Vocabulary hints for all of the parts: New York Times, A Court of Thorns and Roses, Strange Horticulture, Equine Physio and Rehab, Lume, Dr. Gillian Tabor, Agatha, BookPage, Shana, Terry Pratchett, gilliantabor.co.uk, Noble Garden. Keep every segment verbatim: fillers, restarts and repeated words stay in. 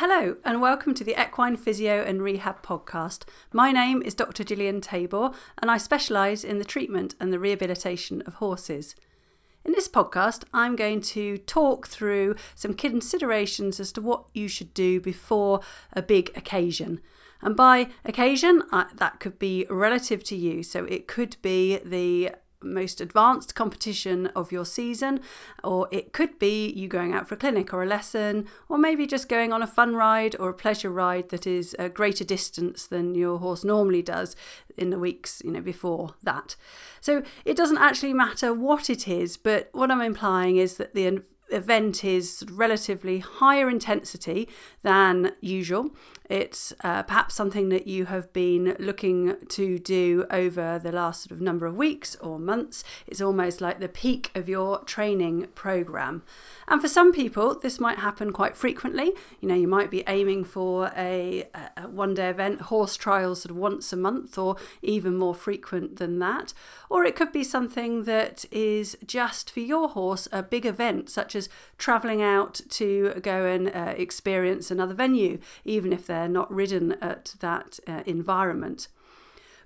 Hello and welcome to the Equine Physio and Rehab podcast. My name is Doctor Gillian Tabor and I specialise in the treatment and the rehabilitation of horses. In this podcast, I'm going to talk through some considerations as to what you should do before a big occasion. And by occasion, I, that could be relative to you. So it could be the most advanced competition of your season, or it could be you going out for a clinic or a lesson, or maybe just going on a fun ride or a pleasure ride that is a greater distance than your horse normally does in the weeks, you know, before that. So it doesn't actually matter what it is, but what I'm implying is that the event is relatively higher intensity than usual. It's uh, perhaps something that you have been looking to do over the last sort of number of weeks or months. It's almost like the peak of your training program. And for some people, this might happen quite frequently. You know, you might be aiming for a, a one-day event, horse trials sort of once a month or even more frequent than that. Or it could be something that is just for your horse, a big event, such as travelling out to go and uh, experience another venue, even if they're not ridden at that uh, environment.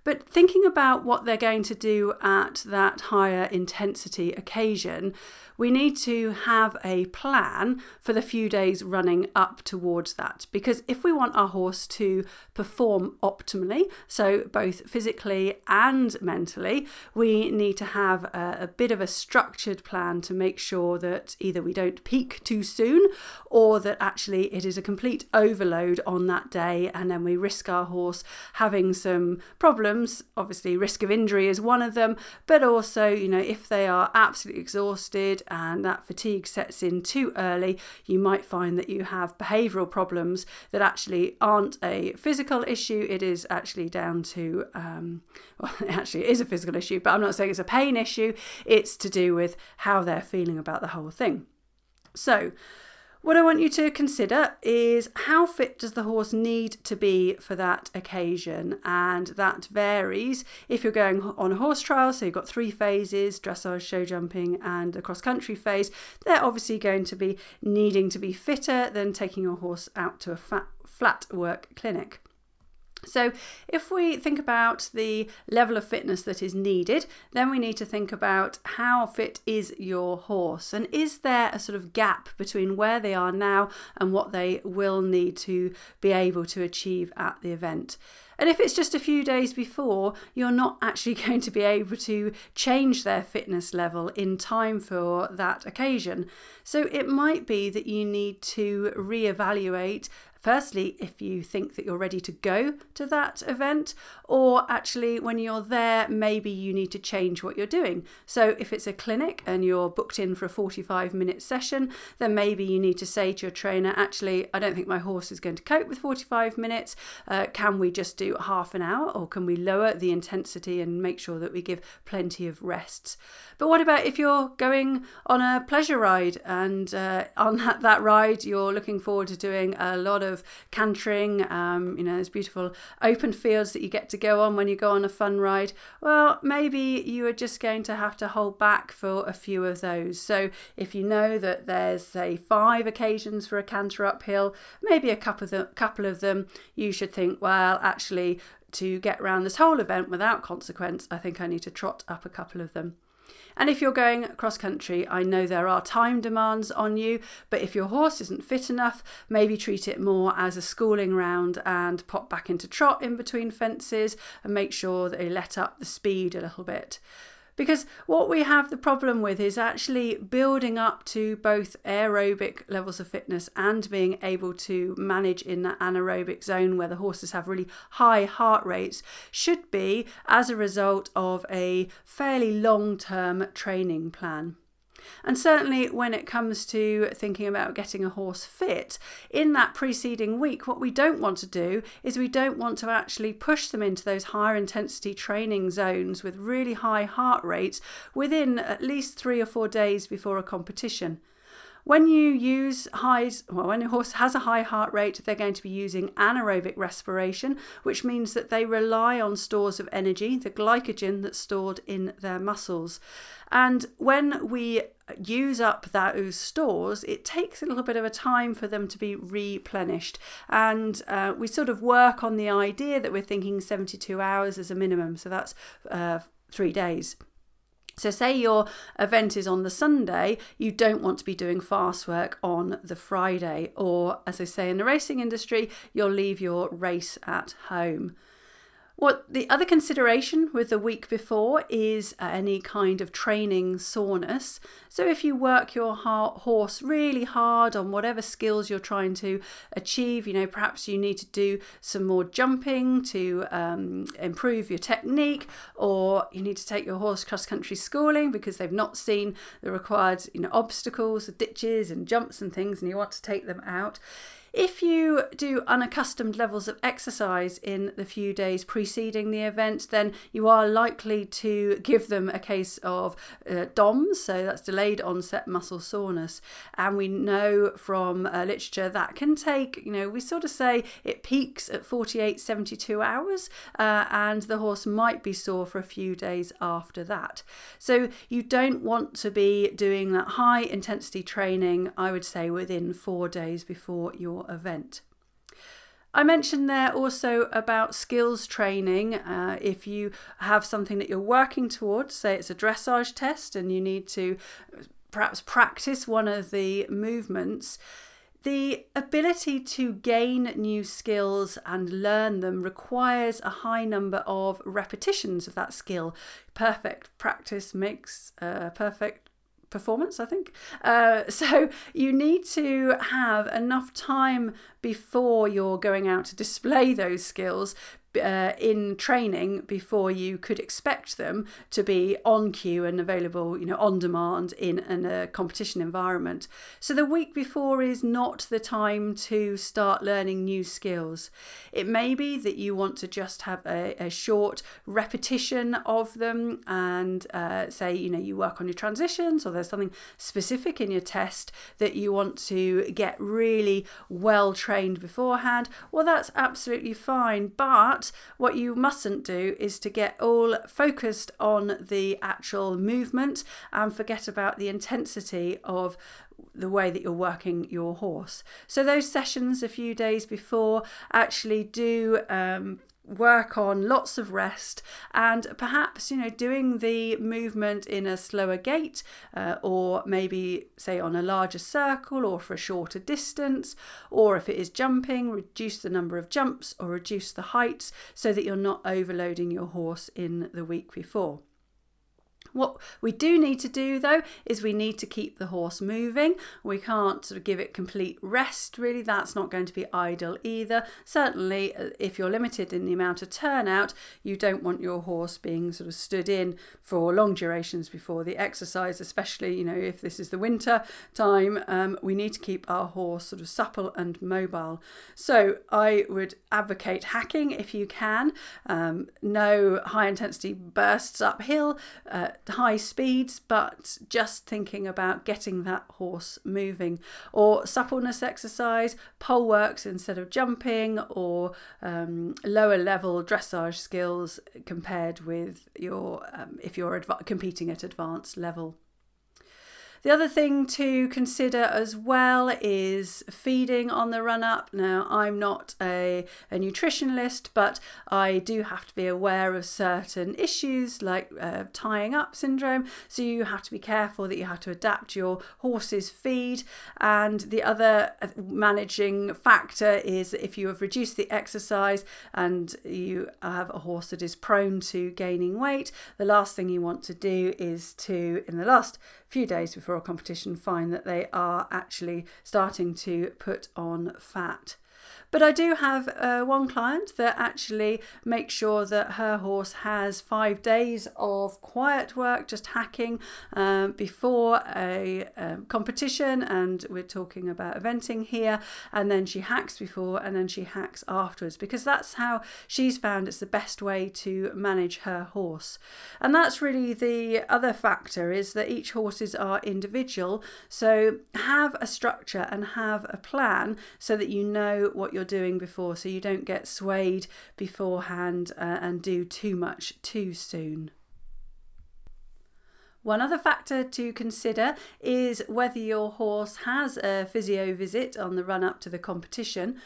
But thinking about what they're going to do at that higher intensity occasion, we need to have a plan for the few days running up towards that. Because if we want our horse to perform optimally, so both physically and mentally, we need to have a, a bit of a structured plan to make sure that either we don't peak too soon or that actually it is a complete overload on that day, and then we risk our horse having some problems. Obviously, risk of injury is one of them, but also, you know, if they are absolutely exhausted and that fatigue sets in too early, you might find that you have behavioural problems that actually aren't a physical issue. It is actually down to, um, well, it actually is a physical issue, but I'm not saying it's a pain issue. It's to do with how they're feeling about the whole thing. So, what I want you to consider is how fit does the horse need to be for that occasion, and that varies. If you're going on a horse trial, so you've got three phases, dressage, show jumping and the cross-country phase, they're obviously going to be needing to be fitter than taking your horse out to a fat, flat work clinic. So if we think about the level of fitness that is needed, then we need to think about how fit is your horse, and is there a sort of gap between where they are now and what they will need to be able to achieve at the event. And if it's just a few days before, you're not actually going to be able to change their fitness level in time for that occasion. So it might be that you need to reevaluate. Firstly, if you think that you're ready to go to that event, or actually when you're there, maybe you need to change what you're doing. So if it's a clinic and you're booked in for a forty-five minute session, then maybe you need to say to your trainer, actually, I don't think my horse is going to cope with forty-five minutes. Uh, can we just do half an hour, or can we lower the intensity and make sure that we give plenty of rests? But what about if you're going on a pleasure ride, and uh, on that, that ride, you're looking forward to doing a lot of of cantering, um, you know, there's beautiful open fields that you get to go on when you go on a fun ride. Well, maybe you are just going to have to hold back for a few of those. So if you know that there's, say, five occasions for a canter uphill, maybe a couple of them, couple of them you should think, well, actually, to get around this whole event without consequence, I think I need to trot up a couple of them. And if you're going cross-country, I know there are time demands on you, but if your horse isn't fit enough, maybe treat it more as a schooling round and pop back into trot in between fences and make sure that they let up the speed a little bit. Because what we have the problem with is actually building up to both aerobic levels of fitness and being able to manage in that anaerobic zone where the horses have really high heart rates should be as a result of a fairly long-term training plan. And certainly when it comes to thinking about getting a horse fit, in that preceding week, what we don't want to do is we don't want to actually push them into those higher intensity training zones with really high heart rates within at least three or four days before a competition. When you use highs, well, when a horse has a high heart rate, they're going to be using anaerobic respiration, which means that they rely on stores of energy, the glycogen that's stored in their muscles. And when we use up those stores, it takes a little bit of a time for them to be replenished. And uh, we sort of work on the idea that we're thinking seventy-two hours as a minimum. So that's uh, three days. So say your event is on the Sunday, you don't want to be doing fast work on the Friday. Or as I say in the racing industry, you'll leave your race at home. What the other consideration with the week before is any kind of training soreness. So if you work your horse really hard on whatever skills you're trying to achieve, you know, perhaps you need to do some more jumping to um, improve your technique, or you need to take your horse cross-country schooling because they've not seen the required, you know, obstacles, ditches and jumps and things, and you want to take them out. If you do unaccustomed levels of exercise in the few days preceding the event, then you are likely to give them a case of uh, D O M S, so that's delayed onset muscle soreness. And we know from uh, literature that can take, you know, we sort of say it peaks at forty-eight, seventy-two hours, uh, and the horse might be sore for a few days after that. So you don't want to be doing that high intensity training, I would say, within four days before your event. I mentioned there also about skills training. Uh, if you have something that you're working towards, say it's a dressage test and you need to perhaps practice one of the movements, the ability to gain new skills and learn them requires a high number of repetitions of that skill. Perfect practice makes uh, perfect performance, I think. Uh, so you need to have enough time before you're going out to display those skills uh, in training before you could expect them to be on cue and available, you know, on demand in, in a competition environment. So the week before is not the time to start learning new skills. It may be that you want to just have a, a short repetition of them and uh, say, you know, you work on your transitions, or there's something specific in your test that you want to get really well trained beforehand. Well, that's absolutely fine, but what you mustn't do is to get all focused on the actual movement and forget about the intensity of the way that you're working your horse. So those sessions a few days before actually do um, work on lots of rest, and perhaps, you know, doing the movement in a slower gait uh, or maybe say on a larger circle or for a shorter distance, or if it is jumping, reduce the number of jumps or reduce the heights so that you're not overloading your horse in the week before. What we do need to do, though, is we need to keep the horse moving. We can't sort of give it complete rest, really. That's not going to be idle either. Certainly, if you're limited in the amount of turnout, you don't want your horse being sort of stood in for long durations before the exercise, especially, you know, if this is the winter time. Um, we need to keep our horse sort of supple and mobile. So I would advocate hacking if you can. Um, no high intensity bursts uphill, uh, high speeds, but just thinking about getting that horse moving, or suppleness exercise, pole works instead of jumping, or um, lower level dressage skills compared with your um, if you're adv- competing at advanced level. The other thing to consider as well is feeding on the run-up. Now, I'm not a, a nutritionist, but I do have to be aware of certain issues like uh, tying up syndrome. So you have to be careful that you have to adapt your horse's feed. And the other managing factor is if you have reduced the exercise and you have a horse that is prone to gaining weight, the last thing you want to do is to, in the last few days before a competition, find that they are actually starting to put on fat. But I do have uh, one client that actually makes sure that her horse has five days of quiet work, just hacking um, before a um, competition, and we're talking about eventing here, and then she hacks before and then she hacks afterwards, because that's how she's found it's the best way to manage her horse. And that's really the other factor, is that each horses are individual, so have a structure and have a plan so that you know what you're doing before, so you don't get swayed beforehand uh, and do too much too soon. One other factor to consider is whether your horse has a physio visit on the run up to the competition.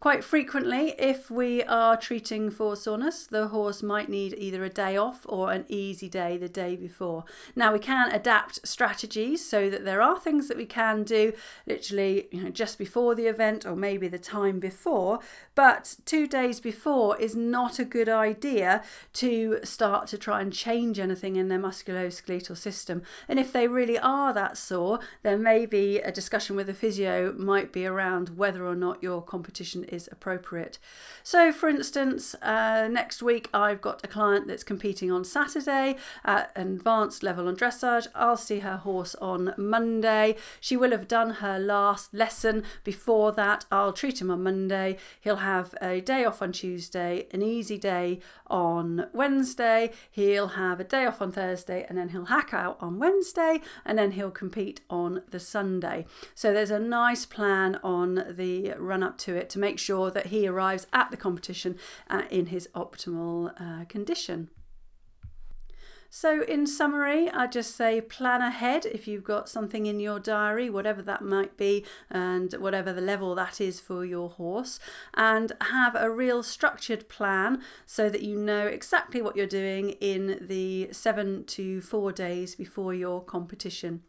Quite frequently, if we are treating for soreness, the horse might need either a day off or an easy day the day before. Now, we can adapt strategies so that there are things that we can do literally, you know, just before the event or maybe the time before, but two days before is not a good idea to start to try and change anything in their musculoskeletal system. And if they really are that sore, then maybe a discussion with a physio might be around whether or not your competition is appropriate. So for instance, uh, next week I've got a client that's competing on Saturday at an advanced level on dressage. I'll see her horse on Monday. She will have done her last lesson before that. I'll treat him on Monday. He'll have a day off on Tuesday, an easy day on Wednesday. He'll have a day off on Thursday, and then he'll hack out on Wednesday, and then he'll compete on the Sunday. So there's a nice plan on the run up to it to make sure that he arrives at the competition uh, in his optimal uh, condition. So in summary, I just say plan ahead if you've got something in your diary, whatever that might be and whatever the level that is for your horse, and have a real structured plan so that you know exactly what you're doing in the seven to four days before your competition.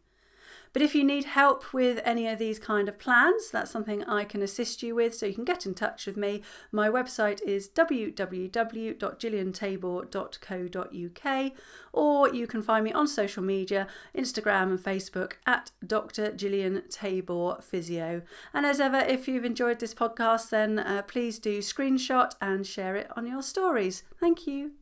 But if you need help with any of these kind of plans, that's something I can assist you with, so you can get in touch with me. My website is w w w dot gillian tabor dot co dot u k, or you can find me on social media, Instagram and Facebook at Doctor Gillian Tabor Physio. And as ever, if you've enjoyed this podcast, then uh, please do screenshot and share it on your stories. Thank you.